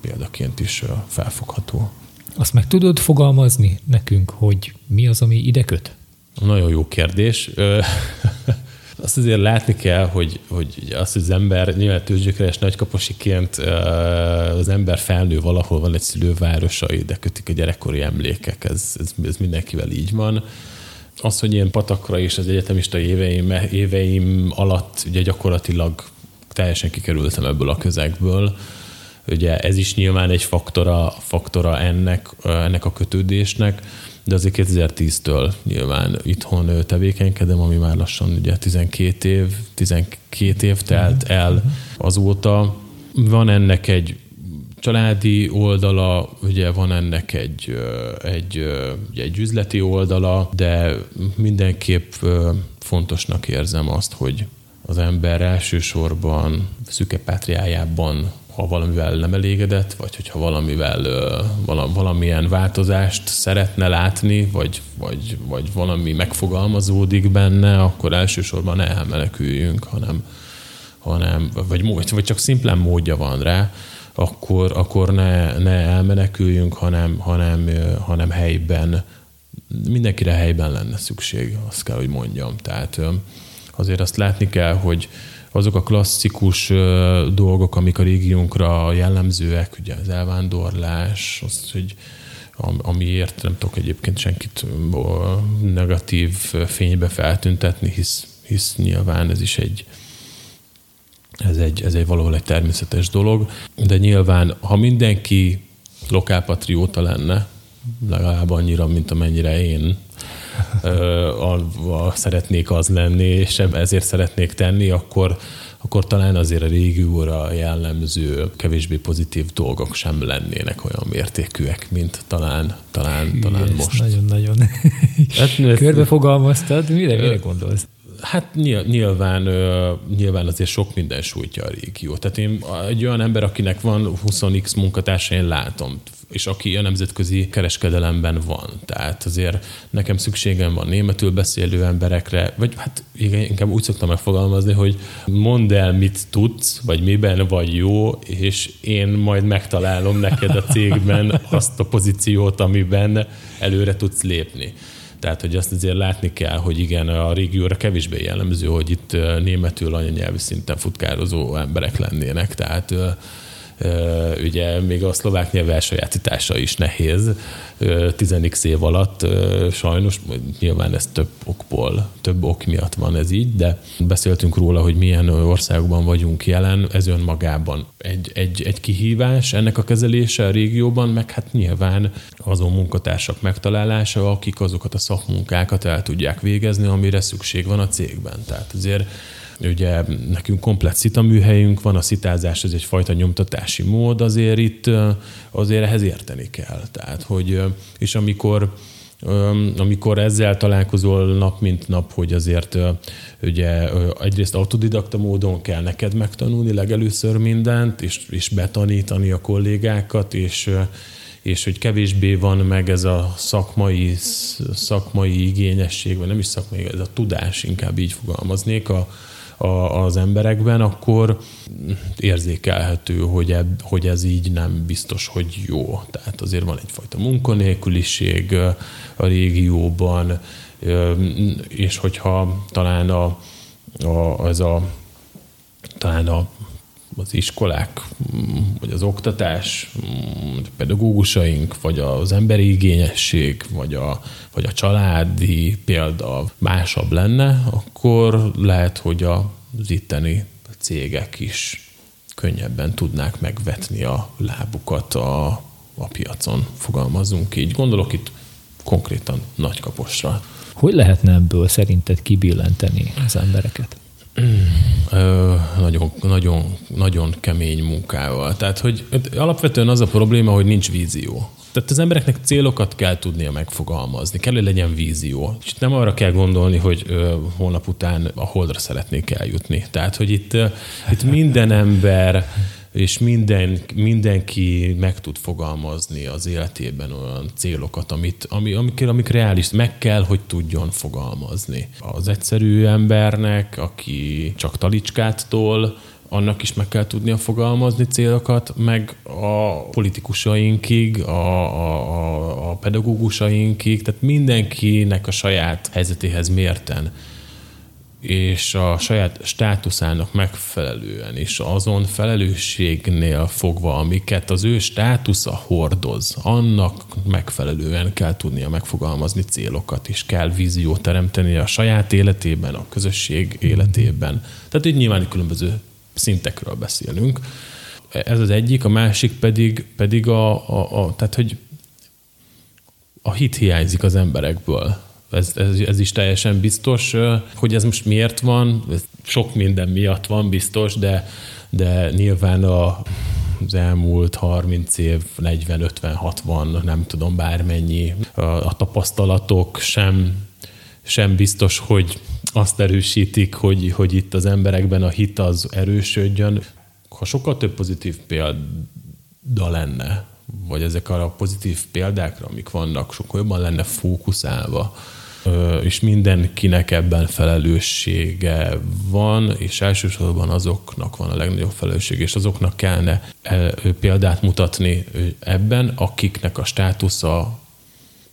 példaként is felfogható. Azt meg tudod fogalmazni nekünk, hogy mi az, ami ide köt? Nagyon jó kérdés. Azt azért látni kell, hogy az, hogy az ember, nyilván tőzsgyökeres nagykaposiként az ember felnő valahol, van egy szülővárosa, ide kötik a gyerekkori emlékek, ez mindenkivel így van. Az, hogy ilyen patakra és az egyetemista éveim alatt ugye gyakorlatilag teljesen kikerültem ebből a közegből, ugye ez is nyilván egy faktora ennek a kötődésnek, de azért 2010-től nyilván itthon tevékenykedem, ami már lassan ugye 12 év telt el azóta. Van ennek egy családi oldala, ugye van ennek egy üzleti oldala, de mindenképp fontosnak érzem azt, hogy az ember elsősorban szüke pátriájában, ha valamivel nem elégedett, vagy hogyha valamilyen változást szeretne látni, vagy valami megfogalmazódik benne, akkor elsősorban ne elmeneküljünk, hanem vagy csak szimplán módja van rá, akkor ne elmeneküljünk, hanem helyben, mindenkire helyben lenne szükség, azt kell, hogy mondjam. Tehát azért azt látni kell, hogy azok a klasszikus dolgok, amik a régiónkra jellemzőek, ugye az elvándorlás, az, hogy amiért nem tudok egyébként senkit negatív fénybe feltüntetni, hisz nyilván ez egy valahol egy természetes dolog, de nyilván, ha mindenki lokálpatrióta lenne, legalább annyira, mint amennyire én szeretnék az lenni, és ezért szeretnék tenni, akkor talán azért a régióra jellemző, kevésbé pozitív dolgok sem lennének olyan mértékűek, mint talán most. Nagyon-nagyon körbefogalmaztad, mire gondolsz? Hát nyilván azért sok minden sújtja a régió. Tehát én egy olyan ember, akinek van 20x munkatársa, én látom, és aki a nemzetközi kereskedelemben van. Tehát azért nekem szükségem van németül beszélő emberekre, vagy hát inkább úgy szoktam megfogalmazni, hogy mondd el, mit tudsz, vagy miben vagy jó, és én majd megtalálom neked a cégben azt a pozíciót, amiben előre tudsz lépni. Tehát, hogy azt azért látni kell, hogy igen, a régióra kevésbé jellemző, hogy itt németül anyanyelvi szinten futkározó emberek lennének. Tehát ugye még a szlovák nyelv elsajátítása is nehéz 10x év alatt. Sajnos nyilván ez több ok miatt van ez így, de beszéltünk róla, hogy milyen országokban vagyunk jelen. Ez önmagában egy kihívás ennek a kezelése a régióban, meg hát nyilván azon munkatársak megtalálása, akik azokat a szakmunkákat el tudják végezni, amire szükség van a cégben. Tehát azért ugye nekünk komplett szitaműhelyünk van, a szitázás ez egyfajta nyomtatási mód, azért itt azért ehhez érteni kell. Tehát, hogy, és amikor ezzel találkozol nap mint nap, hogy azért ugye egyrészt autodidakta módon kell neked megtanulni legelőször mindent, és betanítani a kollégákat, és hogy kevésbé van meg ez a szakmai igényesség, vagy nem is szakmai, ez a tudás, inkább így fogalmaznék az emberekben, akkor érzékelhető, hogy ez így nem biztos, hogy jó. Tehát azért van egyfajta munkanélküliség a régióban, és hogyha talán az iskolák, vagy az oktatás, pedagógusaink, vagy az emberi igényesség, vagy a családi példa másabb lenne, akkor lehet, hogy az itteni cégek is könnyebben tudnák megvetni a lábukat a piacon, fogalmazunk így. Gondolok itt konkrétan Nagykaposra. Hogy lehetne ebből szerinted kibillenteni az embereket? Nagyon, nagyon, nagyon kemény munkával. Tehát, hogy alapvetően az a probléma, hogy nincs vízió. Tehát az embereknek célokat kell tudnia megfogalmazni, kell, hogy legyen vízió. És nem arra kell gondolni, hogy holnap után a holdra szeretnék eljutni. Tehát, hogy itt minden ember és mindenki meg tud fogalmazni az életében olyan célokat, amik reális, meg kell, hogy tudjon fogalmazni. Az egyszerű embernek, aki csak talicskától, annak is meg kell tudnia fogalmazni célokat, meg a politikusainkig, a pedagógusainkig, tehát mindenkinek a saját helyzetéhez mérten és a saját státuszának megfelelően is, azon felelősségnél fogva, amiket az ő státusza hordoz, annak megfelelően kell tudnia megfogalmazni célokat, és kell víziót teremteni a saját életében, a közösség életében. Tehát így nyilván különböző szintekről beszélünk. Ez az egyik, a másik pedig tehát, hogy a hit hiányzik az emberekből. Ez is teljesen biztos, hogy ez most miért van, ez sok minden miatt van biztos, de nyilván az elmúlt 30 év, 40, 50, 60, nem tudom bármennyi, a tapasztalatok sem biztos, hogy azt erősítik, hogy itt az emberekben a hit az erősödjön. Ha sokkal több pozitív példa lenne, vagy ezek a pozitív példákra, amik vannak, sokkal jobban lenne fókuszálva, és mindenkinek ebben felelőssége van, és elsősorban azoknak van a legnagyobb felelősség, és azoknak kellene példát mutatni ebben, akiknek a státusza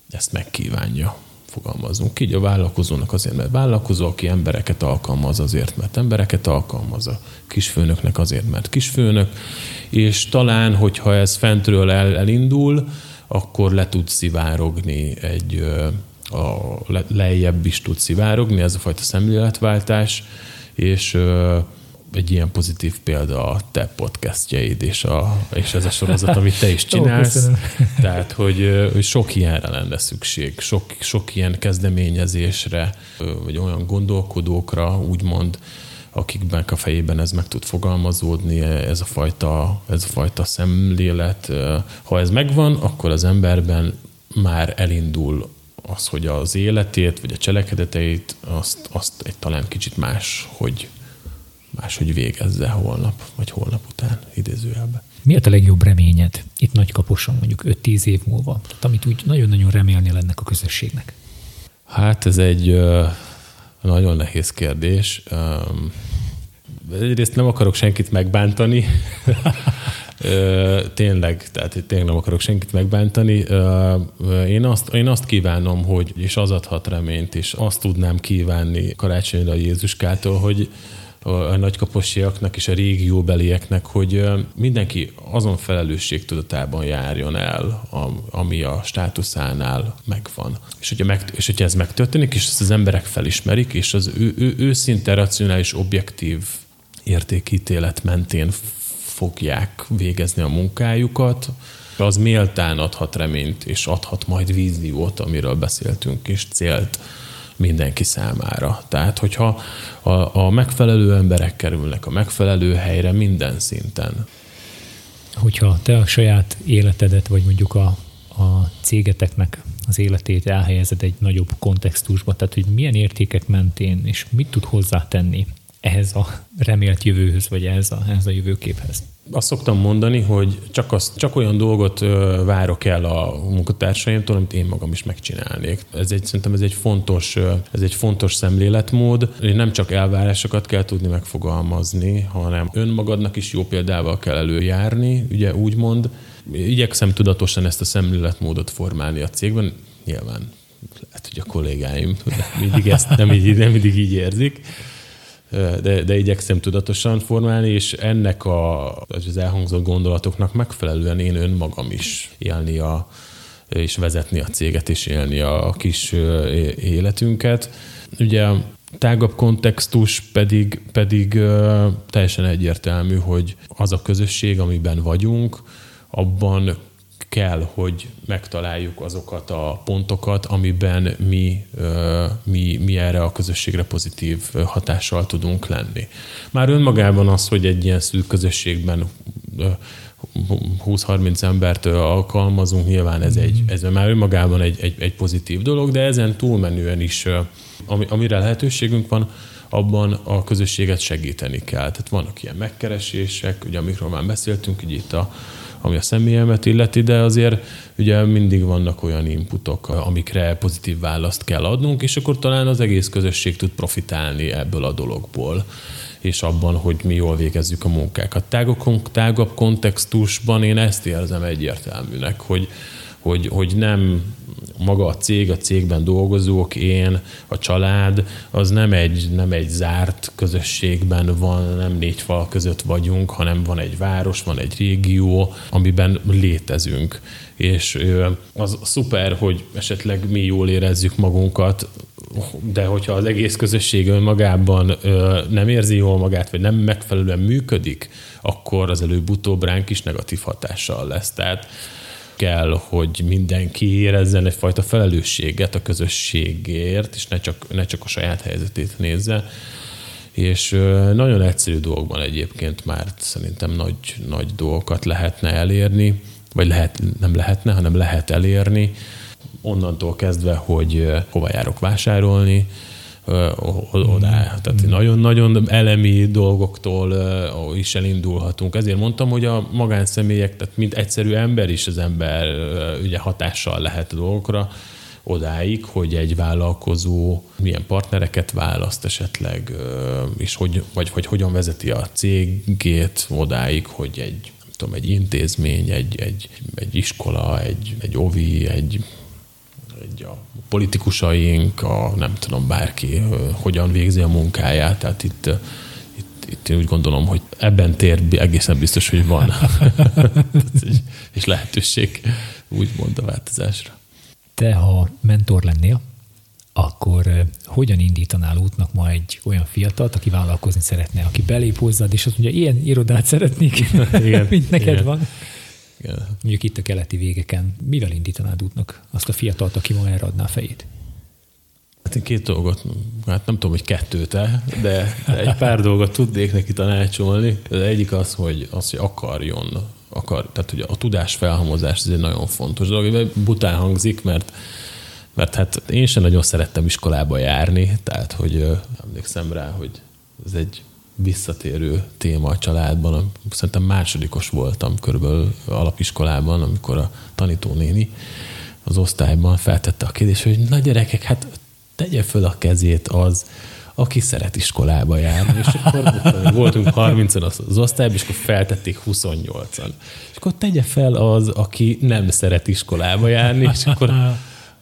ezt megkívánja, fogalmazunk így. A vállalkozónak azért, mert vállalkozó, aki embereket alkalmaz azért, mert embereket alkalmaz, a kisfőnöknek azért, mert kisfőnök, és talán, hogyha ez fentről elindul, akkor le tud szivárogni lejjebb is tud szivárogni ez a fajta szemléletváltás, és egy ilyen pozitív példa a te podcastjeid és ez a sorozat, amit te is csinálsz. Tehát, hogy sok ilyenre lenne szükség, sok ilyen kezdeményezésre, vagy olyan gondolkodókra, úgymond, akikben a fejében ez meg tud fogalmazódni, ez a fajta szemlélet. Ha ez megvan, akkor az emberben már elindul az, hogy az életét, vagy a cselekedeteit, azt egy talán kicsit más, hogy máshogy végezze holnap, vagy holnap után idézőjelben. Miért a legjobb reményed itt Nagykaposon mondjuk 5-10 év múlva? Tehát, amit úgy nagyon-nagyon remélnél ennek a közösségnek? Hát ez egy nagyon nehéz kérdés. Egyrészt nem akarok senkit megbántani. Tényleg nem akarok senkit megbántani. Én azt kívánom, hogy, és az adhat reményt, és azt tudnám kívánni karácsonyra Jézuskától, hogy a nagykaposiaknak és a régióbelieknek, hogy mindenki azon felelősségtudatában járjon el, ami a státuszánál megvan. És hogyha ez megtörténik, és ezt az emberek felismerik, és az őszinte, racionális, objektív értékítélet mentén fogják végezni a munkájukat, az méltán adhat reményt, és adhat majd víziót, amiről beszéltünk, és célt mindenki számára. Tehát, hogyha a megfelelő emberek kerülnek a megfelelő helyre minden szinten. Hogyha te a saját életedet, vagy mondjuk a cégeteknek az életét elhelyezed egy nagyobb kontextusba, tehát, hogy milyen értékek mentén, és mit tud hozzátenni ehhez a remélt jövőhöz, vagy ehhez a jövőképhez? Azt szoktam mondani, hogy csak olyan dolgot várok el a munkatársaimtól, amit én magam is megcsinálnék. Szerintem ez egy fontos szemléletmód. Nem csak elvárásokat kell tudni megfogalmazni, hanem önmagadnak is jó példával kell előjárni, ugye úgymond. Igyekszem tudatosan ezt a szemléletmódot formálni a cégben, nyilván lehet, hogy a kollégáim nem mindig így érzik. De igyekszem tudatosan formálni, és ennek az elhangzott gondolatoknak megfelelően én önmagam is élni és vezetni a céget, és élni a kis életünket. Ugye a tágabb kontextus pedig teljesen egyértelmű, hogy az a közösség, amiben vagyunk, abban kell, hogy megtaláljuk azokat a pontokat, amiben mi erre a közösségre pozitív hatással tudunk lenni. Már önmagában az, hogy egy ilyen szűk közösségben 20-30 embert alkalmazunk, nyilván ez már önmagában egy pozitív dolog, de ezen túlmenően is, amire lehetőségünk van, abban a közösséget segíteni kell. Tehát vannak ilyen megkeresések, ugye amikről már beszéltünk, ugye itt ami a személyemet illeti, de azért ugye mindig vannak olyan inputok, amikre pozitív választ kell adnunk, és akkor talán az egész közösség tud profitálni ebből a dologból, és abban, hogy mi jól végezzük a munkákat. Tágabb kontextusban én ezt érzem egyértelműnek, hogy nem maga a cég, a cégben dolgozók, én, a család, az nem egy zárt közösségben van, nem 4 fal között vagyunk, hanem van egy város, van egy régió, amiben létezünk. És az szuper, hogy esetleg mi jól érezzük magunkat, de hogyha az egész közösség önmagában nem érzi jól magát, vagy nem megfelelően működik, akkor az előbb-utóbb ránk is negatív hatással lesz. Tehát kell, hogy mindenki érezzen egyfajta felelősséget a közösségért, és ne csak a saját helyzetét nézze. És nagyon egyszerű dolgokban egyébként már szerintem nagy dolgokat lehetne elérni, vagy lehet elérni. Onnantól kezdve, hogy hova járok vásárolni, oda. Tehát nagyon-nagyon elemi dolgoktól is elindulhatunk. Ezért mondtam, hogy a magánszemélyek, tehát mint egyszerű ember is az ember ugye hatással lehet a dolgokra, odáig, hogy egy vállalkozó milyen partnereket választ esetleg, és hogy hogyan vezeti a cégét odáig, hogy egy intézmény, egy iskola, egy ovi, a politikusaink, bárki hogyan végzi a munkáját. Tehát itt én úgy gondolom, hogy ebben egészen biztos, hogy van. És lehetőség úgymond a változásra. Te, ha mentor lennél, akkor hogyan indítanál útnak ma egy olyan fiatalt, aki vállalkozni szeretne, aki belép hozzád, és azt mondja, ilyen irodát szeretnék, igen, mint neked igen. Van. Igen. Mondjuk itt a keleti végeken. Mivel indítanád útnak azt a fiatalt, aki ma erre adná a fejét? Hát én 2 dolgot, hát nem tudom, hogy 2-t, de egy pár dolgot tudnék neki tanácsolni. Az egyik az, hogy akarjon, tehát ugye a tudás felhalmozás ez egy nagyon fontos dolog. Bután hangzik, mert Mert hát én sem nagyon szerettem iskolába járni, tehát hogy emlékszem rá, hogy ez egy visszatérő téma a családban. Szerintem másodikos voltam körülbelül alapiskolában, amikor a tanítónéni az osztályban feltette a kérdést, hogy na gyerekek, hát tegye föl a kezét az, aki szeret iskolába járni. És akkor voltunk 30-an az osztályban, és akkor feltették 28-an. És akkor tegye fel az, aki nem szeret iskolába járni, és akkor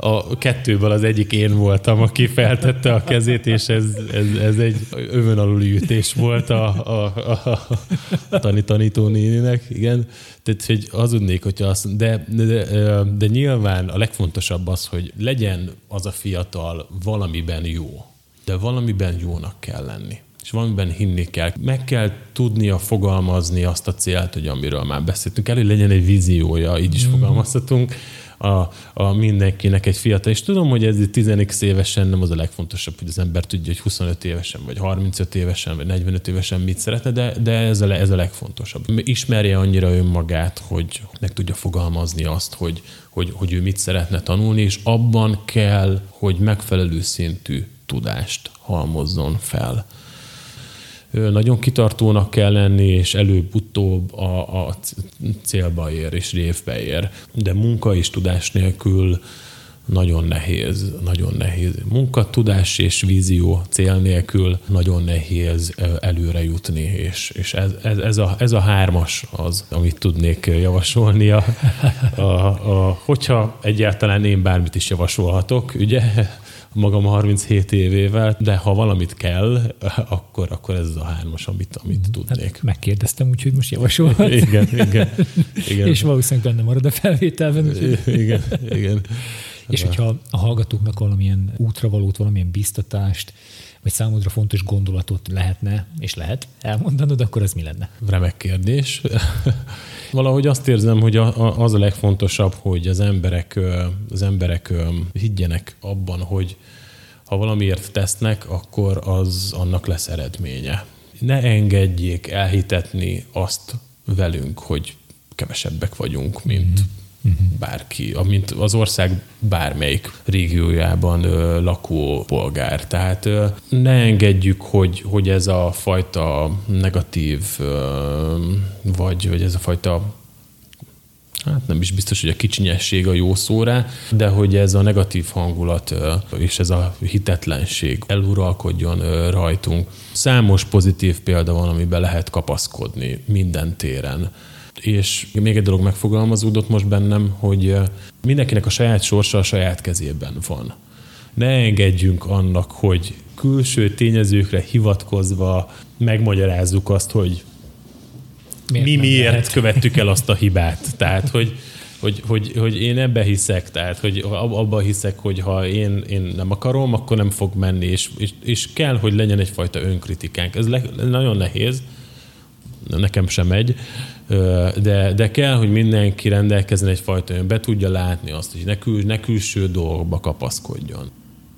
a kettőből az egyik én voltam, aki feltette a kezét, és ez egy övön aluli ütés volt a tanítónéninek. Igen. Tehát, hogy hazudnék, hogyha azt... De nyilván a legfontosabb az, hogy legyen az a fiatal valamiben jó. De valamiben jónak kell lenni. És valamiben hinni kell. Meg kell tudnia fogalmazni azt a célt, hogy amiről már beszéltünk el, hogy legyen egy víziója, így is fogalmazhatunk, a mindenkinek egy fiatal. És tudom, hogy ez 10x évesen nem az a legfontosabb, hogy az ember tudja, hogy 25 évesen, vagy 35 évesen, vagy 45 évesen mit szeretne, de ez a legfontosabb. Ismerje annyira önmagát, hogy meg tudja fogalmazni azt, hogy ő mit szeretne tanulni, és abban kell, hogy megfelelő szintű tudást halmozzon fel. Nagyon kitartónak kell lenni, és előbb-utóbb a célba ér és révbe ér. De munka és tudás nélkül nagyon nehéz, nagyon nehéz. Munka, tudás és vízió, cél nélkül nagyon nehéz előre jutni, és ez a hármas az, amit tudnék javasolni. Hogyha egyáltalán én bármit is javasolhatok, ugye? Magam 37 évével, de ha valamit kell, akkor ez az a hármas, amit tudnék. Hát megkérdeztem, úgyhogy most javasolhat. Igen. És valószínűleg benne marad a felvételben. Úgyhogy... Igen. És hogyha a hallgatóknak valamilyen útravalót, valamilyen biztatást, vagy számodra fontos gondolatot lehetne, és lehet elmondanod, akkor ez mi lenne? Remek kérdés. Valahogy azt érzem, hogy az a legfontosabb, hogy az emberek higgyenek abban, hogy ha valamiért tesznek, akkor az annak lesz eredménye. Ne engedjék elhitetni azt velünk, hogy kevesebbek vagyunk, mint bárki, mint az ország bármelyik régiójában lakó polgár. Tehát ne engedjük, hogy ez a fajta negatív, vagy ez a fajta, hát nem is biztos, hogy a kicsinyesség a jó szóra, de hogy ez a negatív hangulat és ez a hitetlenség eluralkodjon rajtunk. Számos pozitív példa van, amiben lehet kapaszkodni minden téren. És még egy dolog megfogalmazódott most bennem, hogy mindenkinek a saját sorsa a saját kezében van. Ne engedjünk annak, hogy külső tényezőkre hivatkozva megmagyarázzuk azt, hogy miért követtük el azt a hibát. Tehát, hogy én ebbe hiszek, tehát, hogy abba hiszek, hogy ha én nem akarom, akkor nem fog menni, és kell, hogy legyen egyfajta önkritikánk. Ez nagyon nehéz. Nekem sem megy, de kell, hogy mindenki rendelkezzen egyfajta, hogy be tudja látni azt, hogy ne külső dolgokba kapaszkodjon.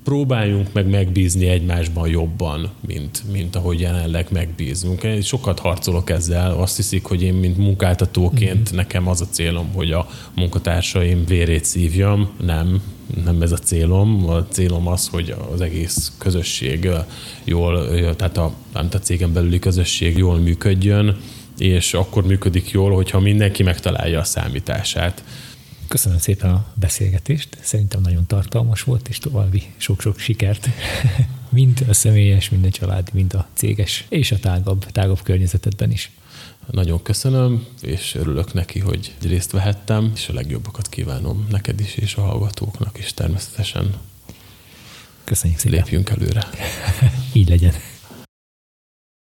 Próbáljunk meg megbízni egymásban jobban, mint ahogy jelenleg megbízunk. Én sokat harcolok ezzel, azt hiszik, hogy én, mint munkáltatóként, nekem az a célom, hogy a munkatársaim vérét szívjam. Nem ez a célom. A célom az, hogy az egész közösség jól, tehát a cégen belüli közösség jól működjön, és akkor működik jól, hogyha mindenki megtalálja a számítását. Köszönöm szépen a beszélgetést. Szerintem nagyon tartalmas volt, és további sok-sok sikert. Mind a személyes, mind a család, mind a céges, és a tágabb környezetedben is. Nagyon köszönöm, és örülök neki, hogy részt vehettem, és a legjobbakat kívánom neked is, és a hallgatóknak is természetesen. Köszönjük szépen. Lépjünk előre. Így legyen.